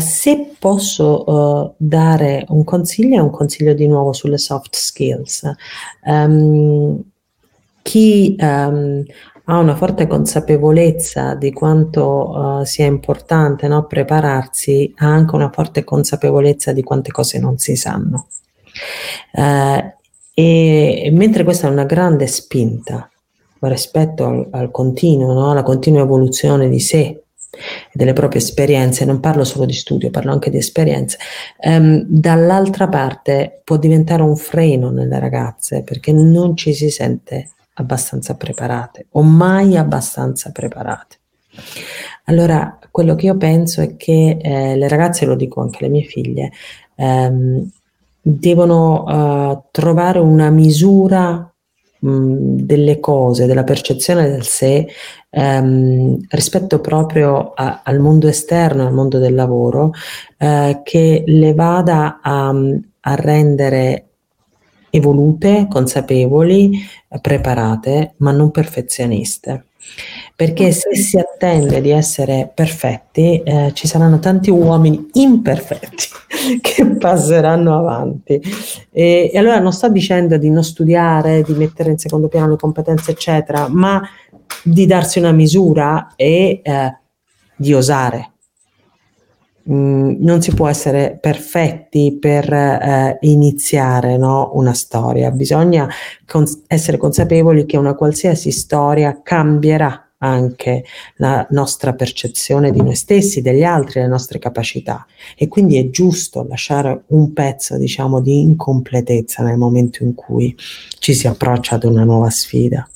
Se posso dare un consiglio, è un consiglio di nuovo sulle soft skills. Chi ha una forte consapevolezza di quanto sia importante, no, prepararsi, ha anche una forte consapevolezza di quante cose non si sanno. E mentre questa è una grande spinta rispetto al continuo, no, alla continua evoluzione di sé, delle proprie esperienze, non parlo solo di studio, parlo anche di esperienze, dall'altra parte può diventare un freno nelle ragazze, perché non ci si sente abbastanza preparate o mai abbastanza preparate. Allora, quello che io penso è che le ragazze, lo dico anche alle mie figlie, devono trovare una misura delle cose, della percezione del sé rispetto proprio al mondo esterno, al mondo del lavoro, che le vada a rendere evolute, consapevoli, preparate, ma non perfezioniste. Perché se si attende di essere perfetti, ci saranno tanti uomini imperfetti che passeranno avanti. E allora non sto dicendo di non studiare, di mettere in secondo piano le competenze, eccetera, ma di darsi una misura e di osare. Non si può essere perfetti per iniziare, no, una storia. Bisogna essere consapevoli che una qualsiasi storia cambierà anche la nostra percezione di noi stessi, degli altri, le nostre capacità, e quindi è giusto lasciare un pezzo, diciamo, di incompletezza nel momento in cui ci si approccia ad una nuova sfida.